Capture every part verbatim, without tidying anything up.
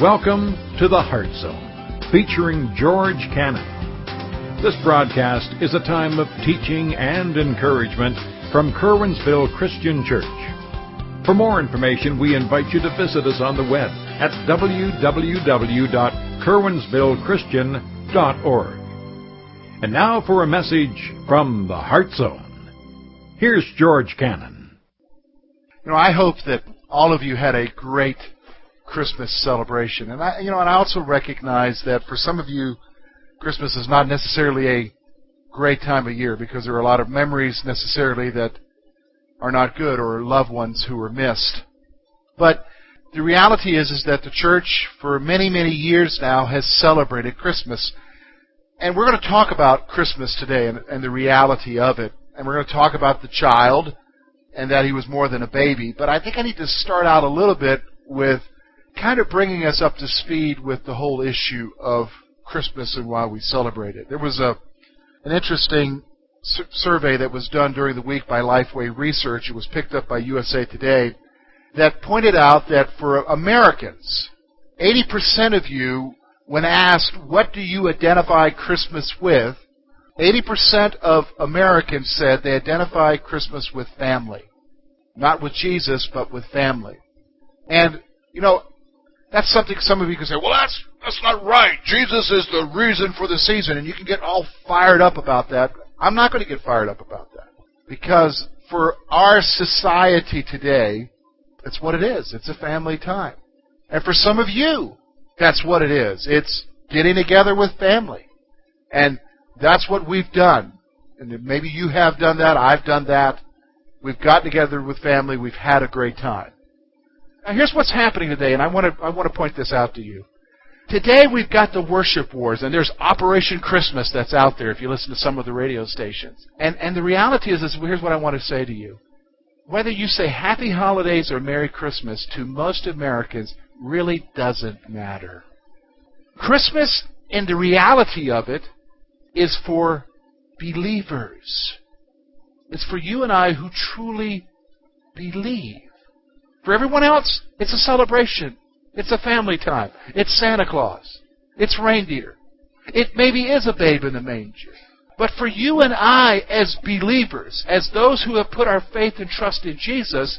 Welcome to The Heart Zone, featuring George Cannon. This broadcast is a time of teaching and encouragement from Curwensville Christian Church. For more information, we invite you to visit us on the web at w w w dot curwensville christian dot org. And now for a message from The Heart Zone. Here's George Cannon. You know, I hope that all of you had a great Christmas celebration, and I, you know, and I also recognize that for some of you, Christmas is not necessarily a great time of year because there are a lot of memories necessarily that are not good, or loved ones who were missed. But the reality is, is that the church for many, many years now has celebrated Christmas, and we're going to talk about Christmas today and, and the reality of it, and we're going to talk about the child and that he was more than a baby. But I think I need to start out a little bit with kind of bringing us up to speed with the whole issue of Christmas and why we celebrate it. There was a an interesting su- survey that was done during the week by Lifeway Research. It was picked up by U S A Today, that pointed out that for Americans, eighty percent of you, when asked what do you identify Christmas with, eighty percent of Americans said they identify Christmas with family. Not with Jesus, but with family. And, you know, that's something some of you can say, well, that's that's not right. Jesus is the reason for the season, and you can get all fired up about that. I'm not going to get fired up about that, because for our society today, that's what it is. It's a family time. And for some of you, that's what it is. It's getting together with family. And that's what we've done. And maybe you have done that. I've done that. We've gotten together with family. We've had a great time. Now, here's what's happening today, and I want to I want to point this out to you. Today we've got the worship wars, and there's Operation Christmas that's out there if you listen to some of the radio stations. And and the reality is, is here's what I want to say to you. Whether you say Happy Holidays or Merry Christmas to most Americans really doesn't matter. Christmas, in the reality of it, is for believers. It's for you and I who truly believe. For everyone else, it's a celebration. It's a family time. It's Santa Claus. It's reindeer. It maybe is a babe in the manger. But for you and I as believers, as those who have put our faith and trust in Jesus,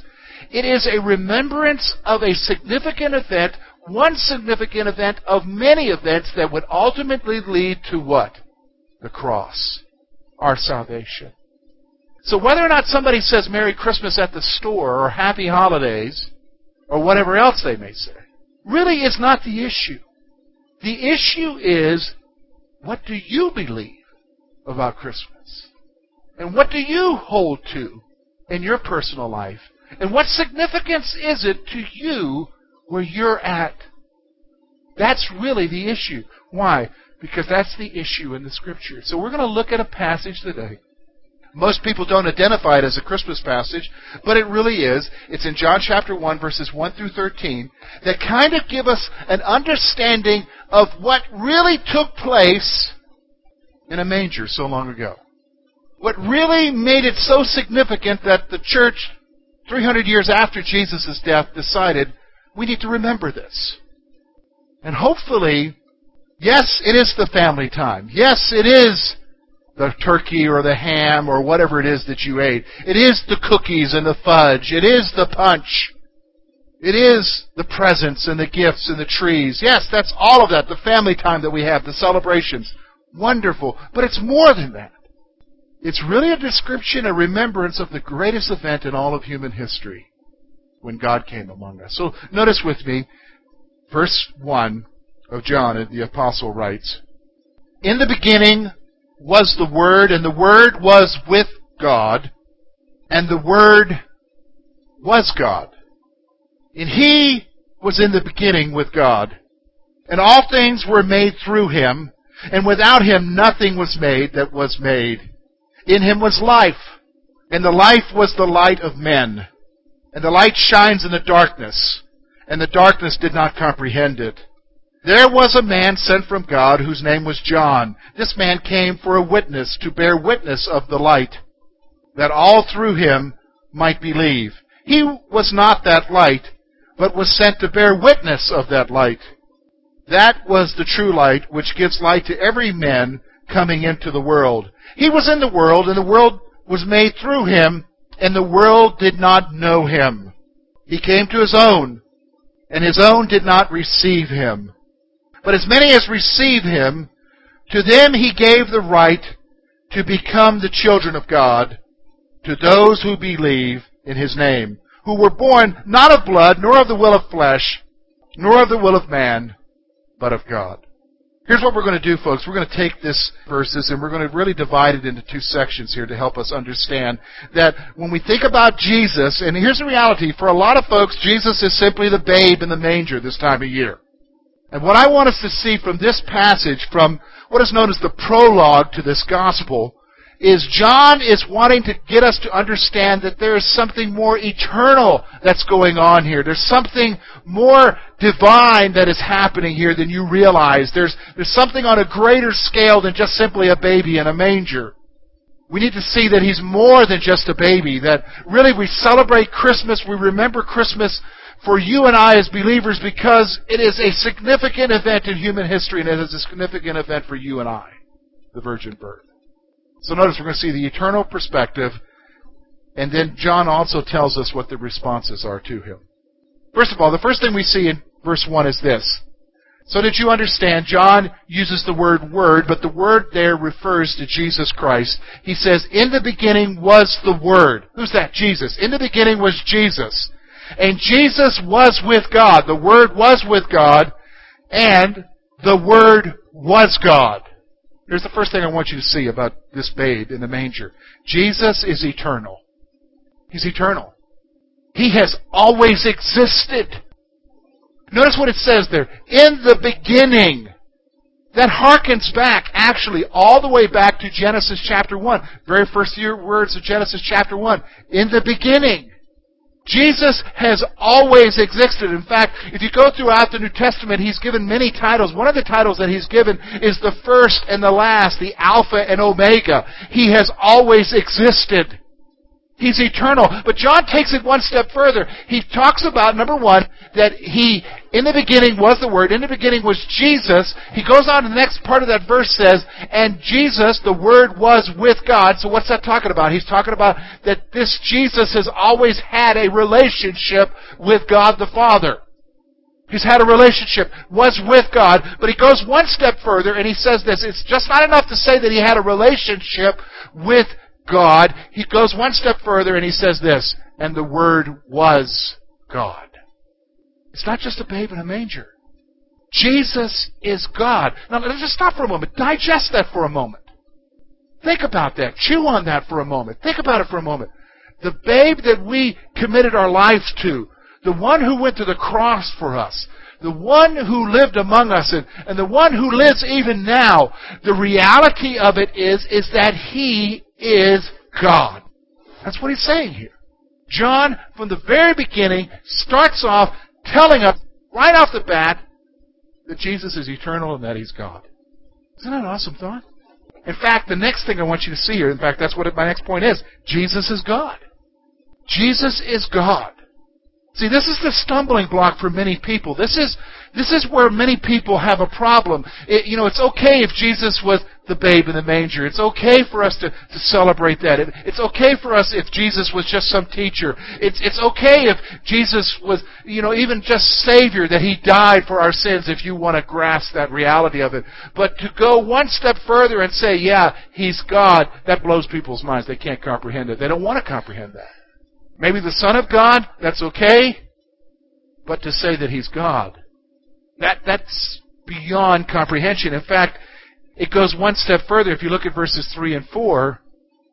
it is a remembrance of a significant event, one significant event of many events that would ultimately lead to what? The cross, our salvation. So whether or not somebody says Merry Christmas at the store or Happy Holidays or whatever else they may say, really is not the issue. The issue is, what do you believe about Christmas? And what do you hold to in your personal life? And what significance is it to you where you're at? That's really the issue. Why? Because that's the issue in the Scripture. So we're going to look at a passage today. Most people don't identify it as a Christmas passage, but it really is. It's in John chapter one, verses one through thirteen, that kind of give us an understanding of what really took place in a manger so long ago. What really made it so significant that the church, three hundred years after Jesus' death, decided we need to remember this. And hopefully, yes, it is the family time. Yes, it is the turkey or the ham or whatever it is that you ate. It is the cookies and the fudge. It is the punch. It is the presents and the gifts and the trees. Yes, that's all of that, the family time that we have, the celebrations. Wonderful. But it's more than that. It's really a description, a remembrance of the greatest event in all of human history, when God came among us. So notice with me, verse one of John, the apostle writes, "In the beginning was the Word, and the Word was with God, and the Word was God. And He was in the beginning with God. And all things were made through Him, and without Him nothing was made that was made. In Him was life, and the life was the light of men. And the light shines in the darkness, and the darkness did not comprehend it. There was a man sent from God whose name was John. This man came for a witness, to bear witness of the light, that all through him might believe. He was not that light, but was sent to bear witness of that light. That was the true light, which gives light to every man coming into the world. He was in the world, and the world was made through him, and the world did not know him. He came to his own, and his own did not receive him. But as many as received him, to them he gave the right to become the children of God, to those who believe in his name, who were born not of blood, nor of the will of flesh, nor of the will of man, but of God. Here's what we're going to do, folks. We're going to take this verses and we're going to really divide it into two sections here to help us understand that when we think about Jesus, and here's the reality, for a lot of folks, Jesus is simply the babe in the manger this time of year. And what I want us to see from this passage, from what is known as the prologue to this gospel, is John is wanting to get us to understand that there is something more eternal that's going on here. There's something more divine that is happening here than you realize. There's, there's something on a greater scale than just simply a baby in a manger. We need to see that he's more than just a baby, that really we celebrate Christmas, we remember Christmas for you and I as believers because it is a significant event in human history and it is a significant event for you and I, the virgin birth. So notice we're going to see the eternal perspective, and then John also tells us what the responses are to him. First of all, the first thing we see in verse one is this. So that you understand, John uses the word word, but the word there refers to Jesus Christ. He says, in the beginning was the Word. Who's that? Jesus. In the beginning was Jesus. And Jesus was with God. The Word was with God, and the Word was God. Here's the first thing I want you to see about this babe in the manger. Jesus is eternal. He's eternal. He has always existed. Notice what it says there. In the beginning. That harkens back, actually, all the way back to Genesis chapter one. Very first few words of Genesis chapter one. In the beginning. Jesus has always existed. In fact, if you go throughout the New Testament, he's given many titles. One of the titles that he's given is the first and the last, the Alpha and Omega. He has always existed. He's eternal. But John takes it one step further. He talks about, number one, that he, in the beginning was the Word, in the beginning was Jesus. He goes on to the next part of that verse says, and Jesus, the Word, was with God. So what's that talking about? He's talking about that this Jesus has always had a relationship with God the Father. He's had a relationship, was with God, but he goes one step further and he says this, it's just not enough to say that he had a relationship with God. God, he goes one step further and he says this, and the Word was God. It's not just a babe in a manger. Jesus is God. Now, let's just stop for a moment. Digest that for a moment. Think about that. Chew on that for a moment. Think about it for a moment. The babe that we committed our lives to, the one who went to the cross for us, the one who lived among us and, and the one who lives even now, the reality of it is, is that he is God. That's what he's saying here. John, from the very beginning, starts off telling us right off the bat that Jesus is eternal and that he's God. Isn't that an awesome thought? In fact, the next thing I want you to see here, in fact, that's what my next point is, Jesus is God. Jesus is God. See, this is the stumbling block for many people. This is this is where many people have a problem. It, you know, it's okay if Jesus was the babe in the manger. It's okay for us to, to celebrate that. It, it's okay for us if Jesus was just some teacher. It's it's okay if Jesus was, you know, even just Savior, that he died for our sins, if you want to grasp that reality of it. But to go one step further and say, yeah, he's God, that blows people's minds. They can't comprehend it. They don't want to comprehend that. Maybe the Son of God, that's okay. But to say that he's God, that that's beyond comprehension. In fact, it goes one step further. If you look at verses three and four,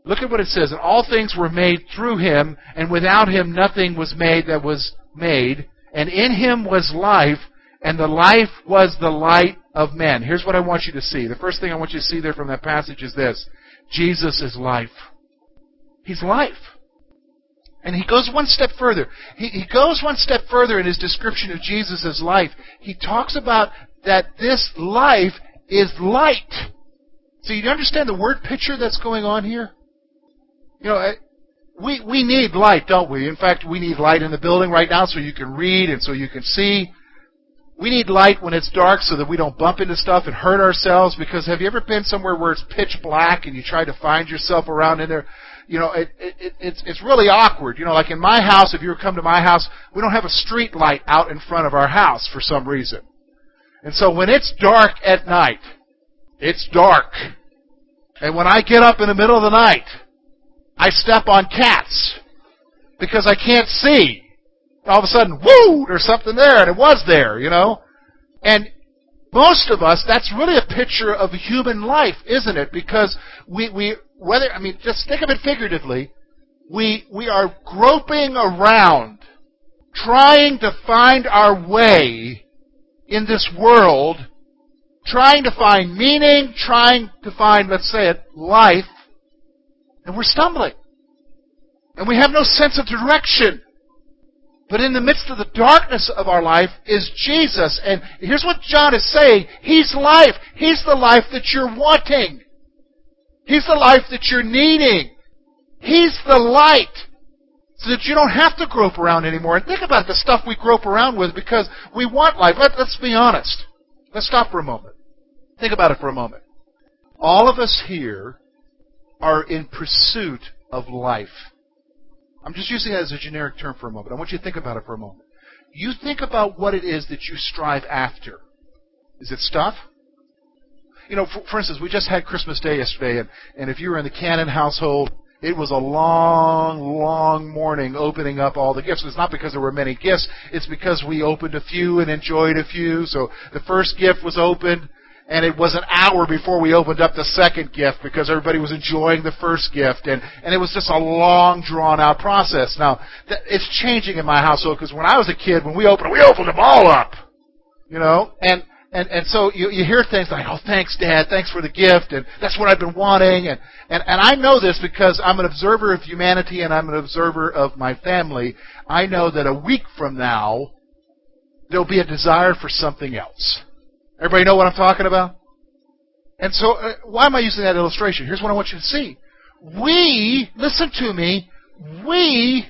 look at what it says. And all things were made through him, and without him nothing was made that was made. And in him was life, and the life was the light of men. Here's what I want you to see. The first thing I want you to see there from that passage is this. Jesus is life. He's life. And he goes one step further. He, he goes one step further in his description of Jesus as life. He talks about that this life is light. So you understand the word picture that's going on here? You know, we we need light, don't we? In fact, we need light in the building right now so you can read and so you can see. We need light when it's dark so that we don't bump into stuff and hurt ourselves, because have you ever been somewhere where it's pitch black and you try to find yourself around in there? You know, it, it, it's it's really awkward. You know, like in my house, if you were to come to my house, we don't have a street light out in front of our house for some reason. And so when it's dark at night, it's dark. And when I get up in the middle of the night, I step on cats because I can't see. All of a sudden, woo, there's something there, and it was there, you know. And most of us, that's really a picture of human life, isn't it? Because we, we whether, I mean, just think of it figuratively, we we are groping around, trying to find our way in this world, trying to find meaning, trying to find, let's say it, life, and we're stumbling. And we have no sense of direction. But in the midst of the darkness of our life is Jesus. And here's what John is saying. He's life. He's the life that you're wanting. He's the life that you're needing. He's the light so that you don't have to grope around anymore. And think about the stuff we grope around with because we want life. Let, let's be honest. Let's stop for a moment. Think about it for a moment. All of us here are in pursuit of life. I'm just using that as a generic term for a moment. I want you to think about it for a moment. You think about what it is that you strive after. Is it stuff? You know, for, for instance, we just had Christmas Day yesterday, and, and if you were in the Cannon household, it was a long, long morning opening up all the gifts. It's not because there were many gifts. It's because we opened a few and enjoyed a few. So the first gift was opened, and it was an hour before we opened up the second gift because everybody was enjoying the first gift. And, and it was just a long, drawn-out process. Now, th- it's changing in my household because when I was a kid, when we opened we opened them all up, you know. And, and, and so you, you hear things like, oh, thanks, Dad, thanks for the gift, and that's what I've been wanting. And, and, and I know this because I'm an observer of humanity and I'm an observer of my family. I know that a week from now, there'll be a desire for something else. Everybody know what I'm talking about? And so, uh, why am I using that illustration? Here's what I want you to see. We, listen to me, we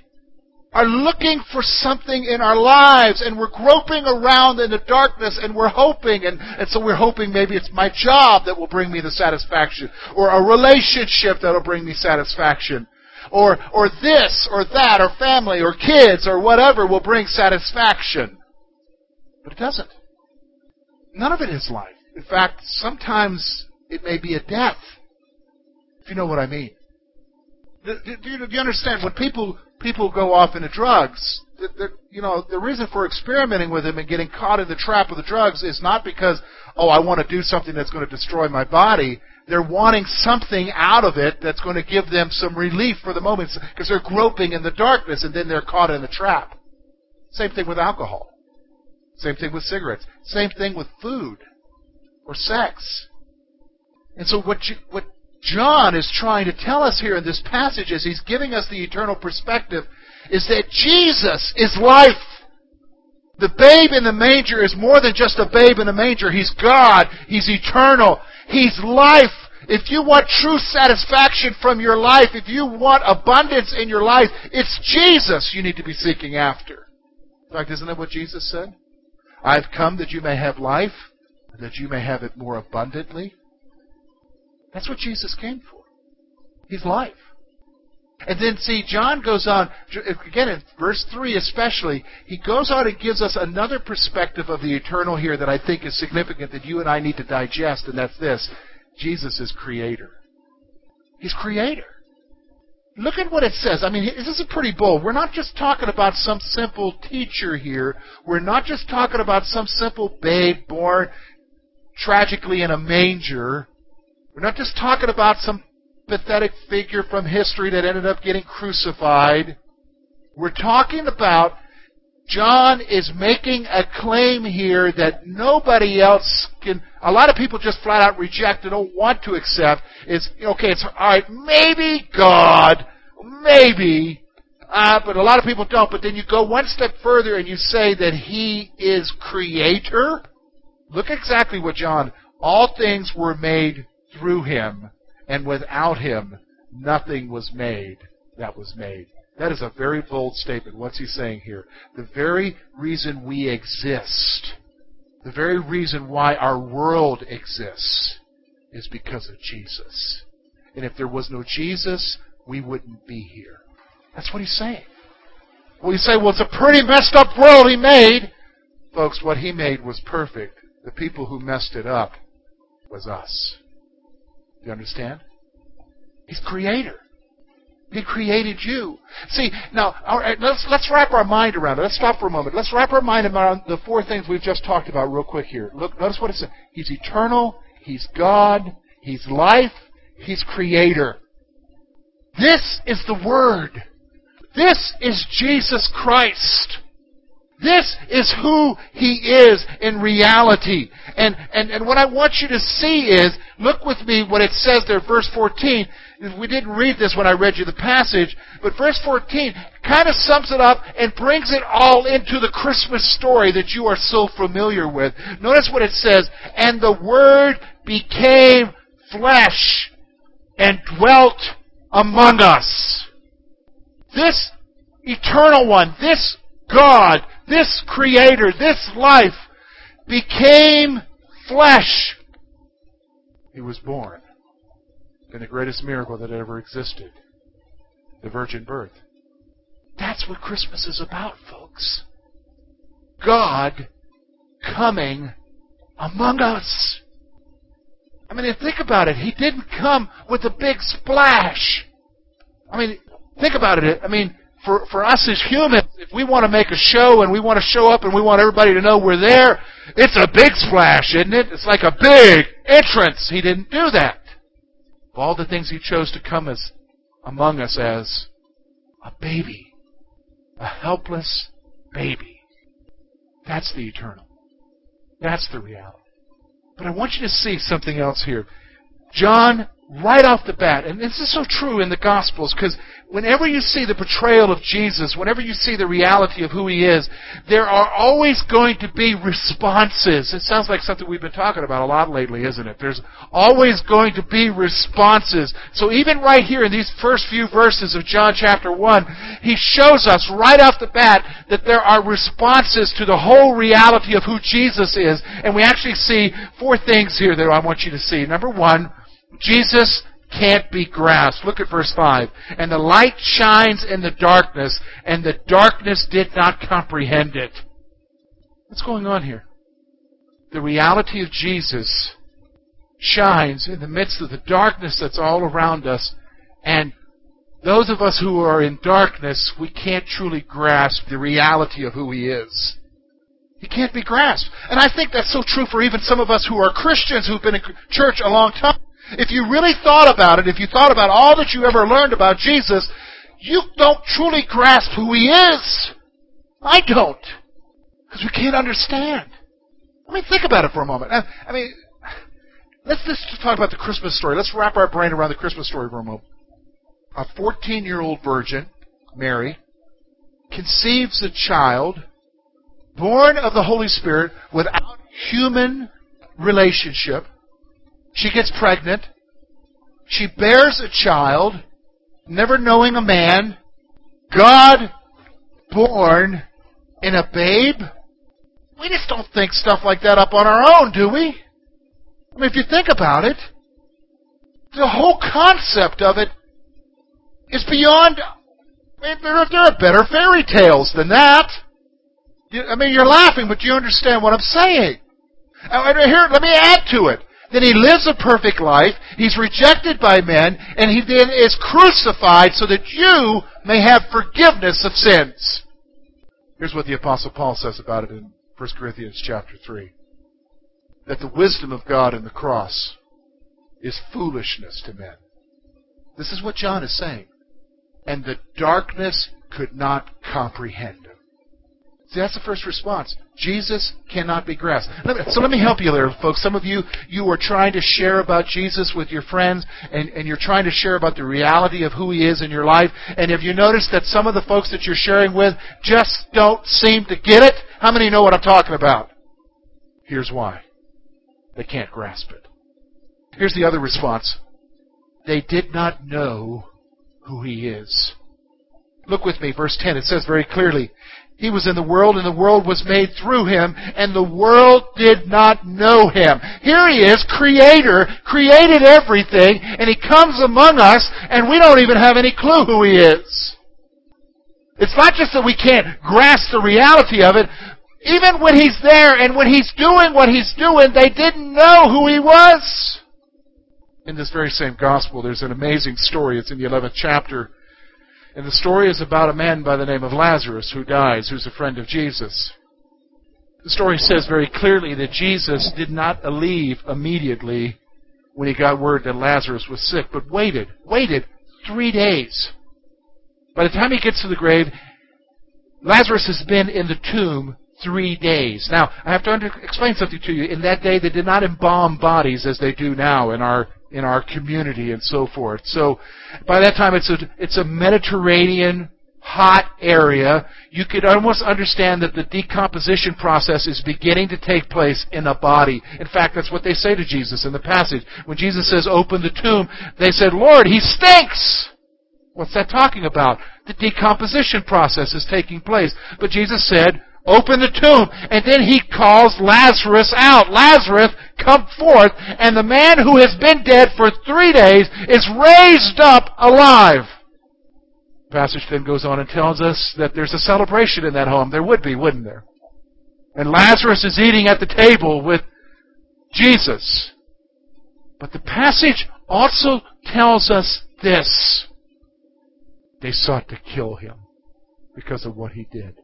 are looking for something in our lives, and we're groping around in the darkness, and we're hoping, and, and so we're hoping maybe it's my job that will bring me the satisfaction, or a relationship that will bring me satisfaction, or or this, or that, or family, or kids, or whatever will bring satisfaction. But it doesn't. None of it is life. In fact, sometimes it may be a death, if you know what I mean. Do, do, do you understand? When people people go off into drugs, the, the, you know, the reason for experimenting with them and getting caught in the trap of the drugs is not because, oh, I want to do something that's going to destroy my body. They're wanting something out of it that's going to give them some relief for the moment because they're groping in the darkness and then they're caught in the trap. Same thing with alcohol. Same thing with cigarettes. Same thing with food or sex. And so what you, what John is trying to tell us here in this passage as he's giving us the eternal perspective is that Jesus is life. The babe in the manger is more than just a babe in the manger. He's God. He's eternal. He's life. If you want true satisfaction from your life, if you want abundance in your life, it's Jesus you need to be seeking after. In fact, isn't that what Jesus said? I've come that you may have life, and that you may have it more abundantly. That's what Jesus came for. He's life. And then, see, John goes on, again in verse three especially, he goes on and gives us another perspective of the eternal here that I think is significant that you and I need to digest, and that's this. Jesus is creator. He's creator. Look at what it says. I mean, this is pretty bold. We're not just talking about some simple teacher here. We're not just talking about some simple babe born tragically in a manger. We're not just talking about some pathetic figure from history that ended up getting crucified. We're talking about John is making a claim here that nobody else can. A lot of people just flat out reject and don't want to accept. It's okay. It's all right. Maybe God, maybe, uh, but a lot of people don't. But then you go one step further and you say that He is Creator. Look exactly what John. All things were made through Him, and without Him, nothing was made that was made. That is a very bold statement. What's he saying here? The very reason we exist The very reason why our world exists is because of Jesus. And if there was no Jesus, we wouldn't be here. That's what he's saying. Well, you say, well, it's a pretty messed up world he made. Folks, what he made was perfect. The people who messed it up was us. Do you understand? He's creator. He created you. See, now, all right, let's, let's wrap our mind around it. Let's stop for a moment. Let's wrap our mind around the four things we've just talked about real quick here. Look, notice what it says. He's eternal. He's God. He's life. He's creator. This is the Word. This is Jesus Christ. This is who He is in reality. And, and, and what I want you to see is, look with me what it says there, verse fourteen. We didn't read this when I read you the passage, but verse fourteen kind of sums it up and brings it all into the Christmas story that you are so familiar with. Notice what it says, and the Word became flesh and dwelt among us. This eternal one, this God, this Creator, this life, became flesh. He was born in the greatest miracle that ever existed, the virgin birth. That's what Christmas is about, folks. God coming among us. I mean, think about it. He didn't come with a big splash. I mean, think about it. I mean, For, for us as humans, if we want to make a show and we want to show up and we want everybody to know we're there, it's a big splash, isn't it? It's like a big entrance. He didn't do that. Of all the things He chose to come as among us as a baby, a helpless baby. That's the eternal. That's the reality. But I want you to see something else here. John, right off the bat, and this is so true in the Gospels, because whenever you see the portrayal of Jesus, whenever you see the reality of who He is, there are always going to be responses. It sounds like something we've been talking about a lot lately, isn't it? There's always going to be responses. So even right here in these first few verses of John chapter one, he shows us right off the bat that there are responses to the whole reality of who Jesus is. And we actually see four things here that I want you to see. Number one, Jesus can't be grasped. Look at verse five. And the light shines in the darkness, and the darkness did not comprehend it. What's going on here? The reality of Jesus shines in the midst of the darkness that's all around us, and those of us who are in darkness, we can't truly grasp the reality of who He is. He can't be grasped. And I think that's so true for even some of us who are Christians who've been in church a long time. If you really thought about it, if you thought about all that you ever learned about Jesus, you don't truly grasp who He is. I don't. Because we can't understand. I mean, think about it for a moment. I, I mean, let's just talk about the Christmas story. Let's wrap our brain around the Christmas story for a moment. A fourteen-year-old virgin, Mary, conceives a child born of the Holy Spirit without human relationship. She gets pregnant. She bears a child, never knowing a man. God born in a babe. We just don't think stuff like that up on our own, do we? I mean, if you think about it, the whole concept of it is beyond... I mean, there are better fairy tales than that. I mean, you're laughing, but you understand what I'm saying. Here, let me add to it. Then He lives a perfect life, He's rejected by men, and He then is crucified so that you may have forgiveness of sins. Here's what the Apostle Paul says about it in First Corinthians chapter three. That the wisdom of God in the cross is foolishness to men. This is what John is saying. And the darkness could not comprehend Him. See, that's the first response. Jesus cannot be grasped. Let me, so let me help you there, folks. Some of you, you are trying to share about Jesus with your friends, and, and you're trying to share about the reality of who He is in your life. And have you noticed that some of the folks that you're sharing with just don't seem to get it? How many know what I'm talking about? Here's why. They can't grasp it. Here's the other response. They did not know who He is. Look with me, verse ten. It says very clearly, He was in the world, and the world was made through him, and the world did not know him. Here he is, Creator, created everything, and he comes among us, and we don't even have any clue who he is. It's not just that we can't grasp the reality of it. Even when he's there and when he's doing what he's doing, they didn't know who he was. In this very same gospel, there's an amazing story. It's in the eleventh chapter. And the story is about a man by the name of Lazarus who dies, who's a friend of Jesus. The story says very clearly that Jesus did not leave immediately when he got word that Lazarus was sick, but waited, waited three days. By the time he gets to the grave, Lazarus has been in the tomb three days. Now, I have to under- explain something to you. In that day, they did not embalm bodies as they do now in our in our community and so forth. So by that time, it's a, it's a Mediterranean hot area. You could almost understand that the decomposition process is beginning to take place in a body. In fact, that's what they say to Jesus in the passage. When Jesus says, open the tomb, they said, Lord, he stinks! What's that talking about? The decomposition process is taking place. But Jesus said, open the tomb. And then he calls Lazarus out. Lazarus, come forth. And the man who has been dead for three days is raised up alive. The passage then goes on and tells us that there's a celebration in that home. There would be, wouldn't there? And Lazarus is eating at the table with Jesus. But the passage also tells us this. They sought to kill him because of what he did.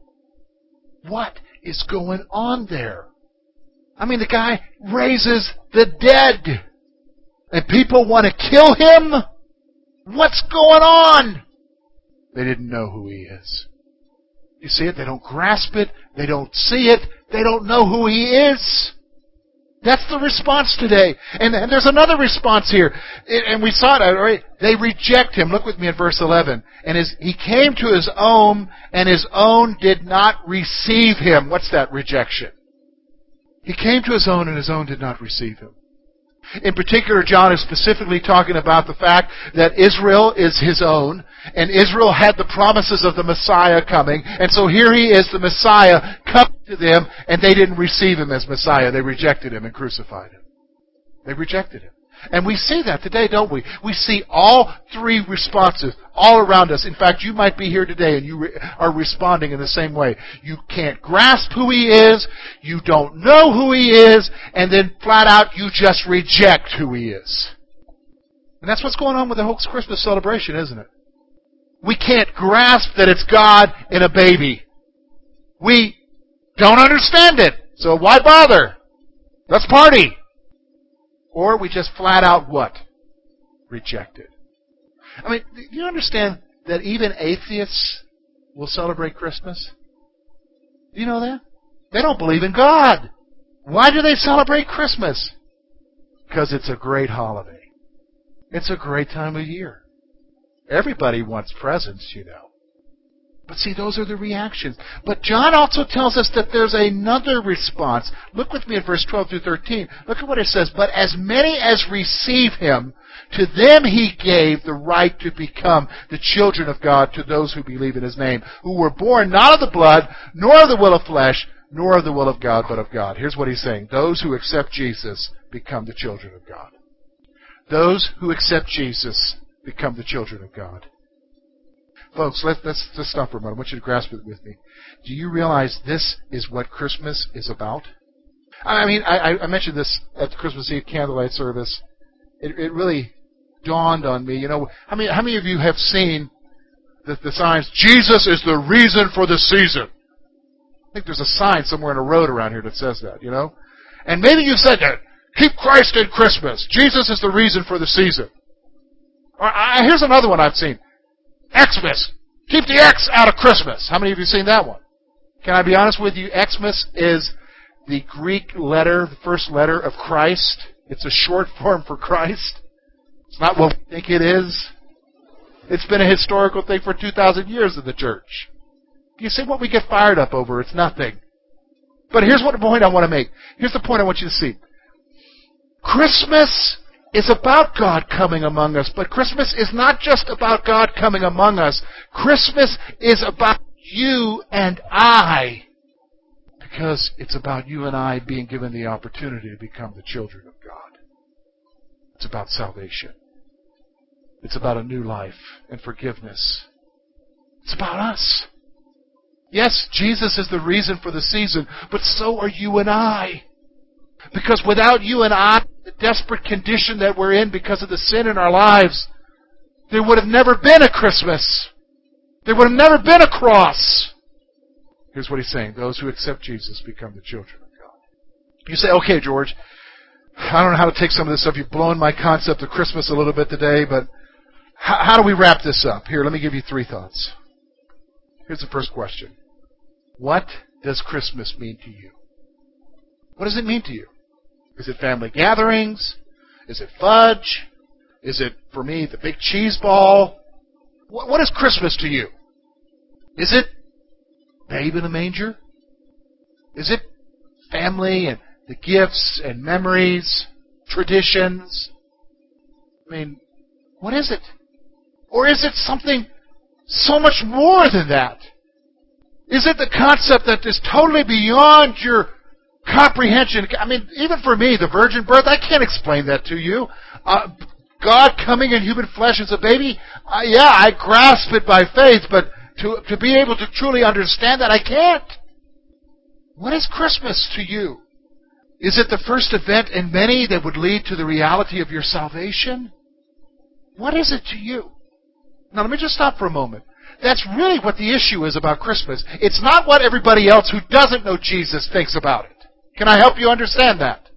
What is going on there? I mean, the guy raises the dead. And people want to kill him? What's going on? They didn't know who he is. You see it? They don't grasp it. They don't see it. They don't know who he is. That's the response today. And, and there's another response here. It, and we saw it already. They reject him. Look with me at verse eleven. And his, he came to his own, and his own did not receive him. What's that rejection? He came to his own, and his own did not receive him. In particular, John is specifically talking about the fact that Israel is his own, and Israel had the promises of the Messiah coming, and so here he is, the Messiah, coming to them, and they didn't receive him as Messiah. They rejected him and crucified him. They rejected him. And we see that today, don't we? We see all three responses all around us. In fact, you might be here today and you re- are responding in the same way. You can't grasp who he is, you don't know who he is, and then flat out you just reject who he is. And that's what's going on with the whole Christmas celebration, isn't it? We can't grasp that it's God in a baby. We don't understand it, so why bother? Let's party. Or we just flat out what? Reject it. I mean, do you understand that even atheists will celebrate Christmas? Do you know that? They don't believe in God. Why do they celebrate Christmas? Because it's a great holiday. It's a great time of year. Everybody wants presents, you know. But see, those are the reactions. But John also tells us that there's another response. Look with me at verse twelve through thirteen. Look at what it says. But as many as receive him, to them he gave the right to become the children of God, to those who believe in his name, who were born not of the blood, nor of the will of flesh, nor of the will of God, but of God. Here's what he's saying. Those who accept Jesus become the children of God. Those who accept Jesus become the children of God. Folks, let, let's just stop for a moment. I want you to grasp it with me. Do you realize this is what Christmas is about? I mean, I, I mentioned this at the Christmas Eve candlelight service. It, it really dawned on me. You know, how many, how many of you have seen the, the signs, Jesus is the reason for the season? I think there's a sign somewhere in a road around here that says that, you know? And maybe you've said that. Keep Christ in Christmas. Jesus is the reason for the season. Or, I, here's another one I've seen. Xmas. Keep the X out of Christmas. How many of you have seen that one? Can I be honest with you? Xmas is the Greek letter, the first letter of Christ. It's a short form for Christ. It's not what we think it is. It's been a historical thing for two thousand years in the church. You see what we get fired up over? It's nothing. But here's what the point I want to make. Here's the point I want you to see. Christmas is about God coming among us. But Christmas is not just about God coming among us. Christmas is about you and I, because it's about you and I being given the opportunity to become the children of God. It's about salvation. It's about a new life and forgiveness. It's about us. Yes, Jesus is the reason for the season, but so are you and I. Because without you and I, the desperate condition that we're in because of the sin in our lives, there would have never been a Christmas. There would have never been a cross. Here's what he's saying. Those who accept Jesus become the children of God. You say, okay, George, I don't know how to take some of this stuff. You've blown my concept of Christmas a little bit today, but how do we wrap this up? Here, let me give you three thoughts. Here's the first question. What does Christmas mean to you? What does it mean to you? Is it family gatherings? Is it fudge? Is it, for me, the big cheese ball? What, what is Christmas to you? Is it babe in a manger? Is it family and the gifts and memories, traditions? I mean, what is it? Or is it something so much more than that? Is it the concept that is totally beyond your comprehension? I mean, even for me, the virgin birth, I can't explain that to you. Uh, God coming in human flesh as a baby, uh, yeah, I grasp it by faith, but to to be able to truly understand that, I can't. What is Christmas to you? Is it the first event in many that would lead to the reality of your salvation? What is it to you? Now, let me just stop for a moment. That's really what the issue is about Christmas. It's not what everybody else who doesn't know Jesus thinks about it. Can I help you understand that?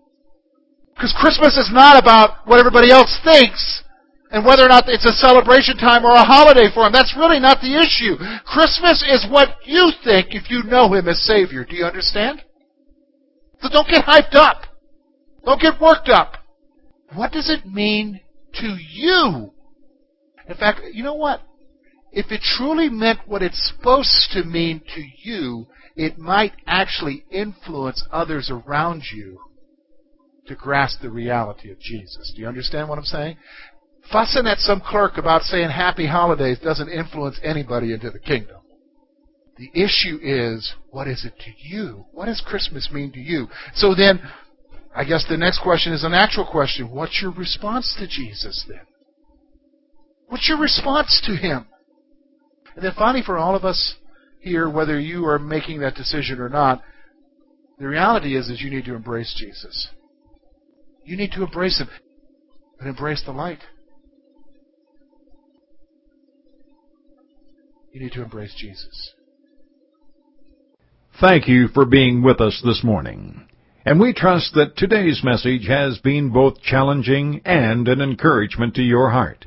Because Christmas is not about what everybody else thinks and whether or not it's a celebration time or a holiday for him. That's really not the issue. Christmas is what you think if you know him as Savior. Do you understand? So don't get hyped up. Don't get worked up. What does it mean to you? In fact, you know what? If it truly meant what it's supposed to mean to you, it might actually influence others around you to grasp the reality of Jesus. Do you understand what I'm saying? Fussing at some clerk about saying happy holidays doesn't influence anybody into the kingdom. The issue is, what is it to you? What does Christmas mean to you? So then, I guess the next question is a natural question. What's your response to Jesus then? What's your response to him? And then finally, for all of us here, whether you are making that decision or not, the reality is, is you need to embrace Jesus. You need to embrace him and embrace the light. You need to embrace Jesus. Thank you for being with us this morning. And we trust that today's message has been both challenging and an encouragement to your heart.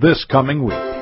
this coming week.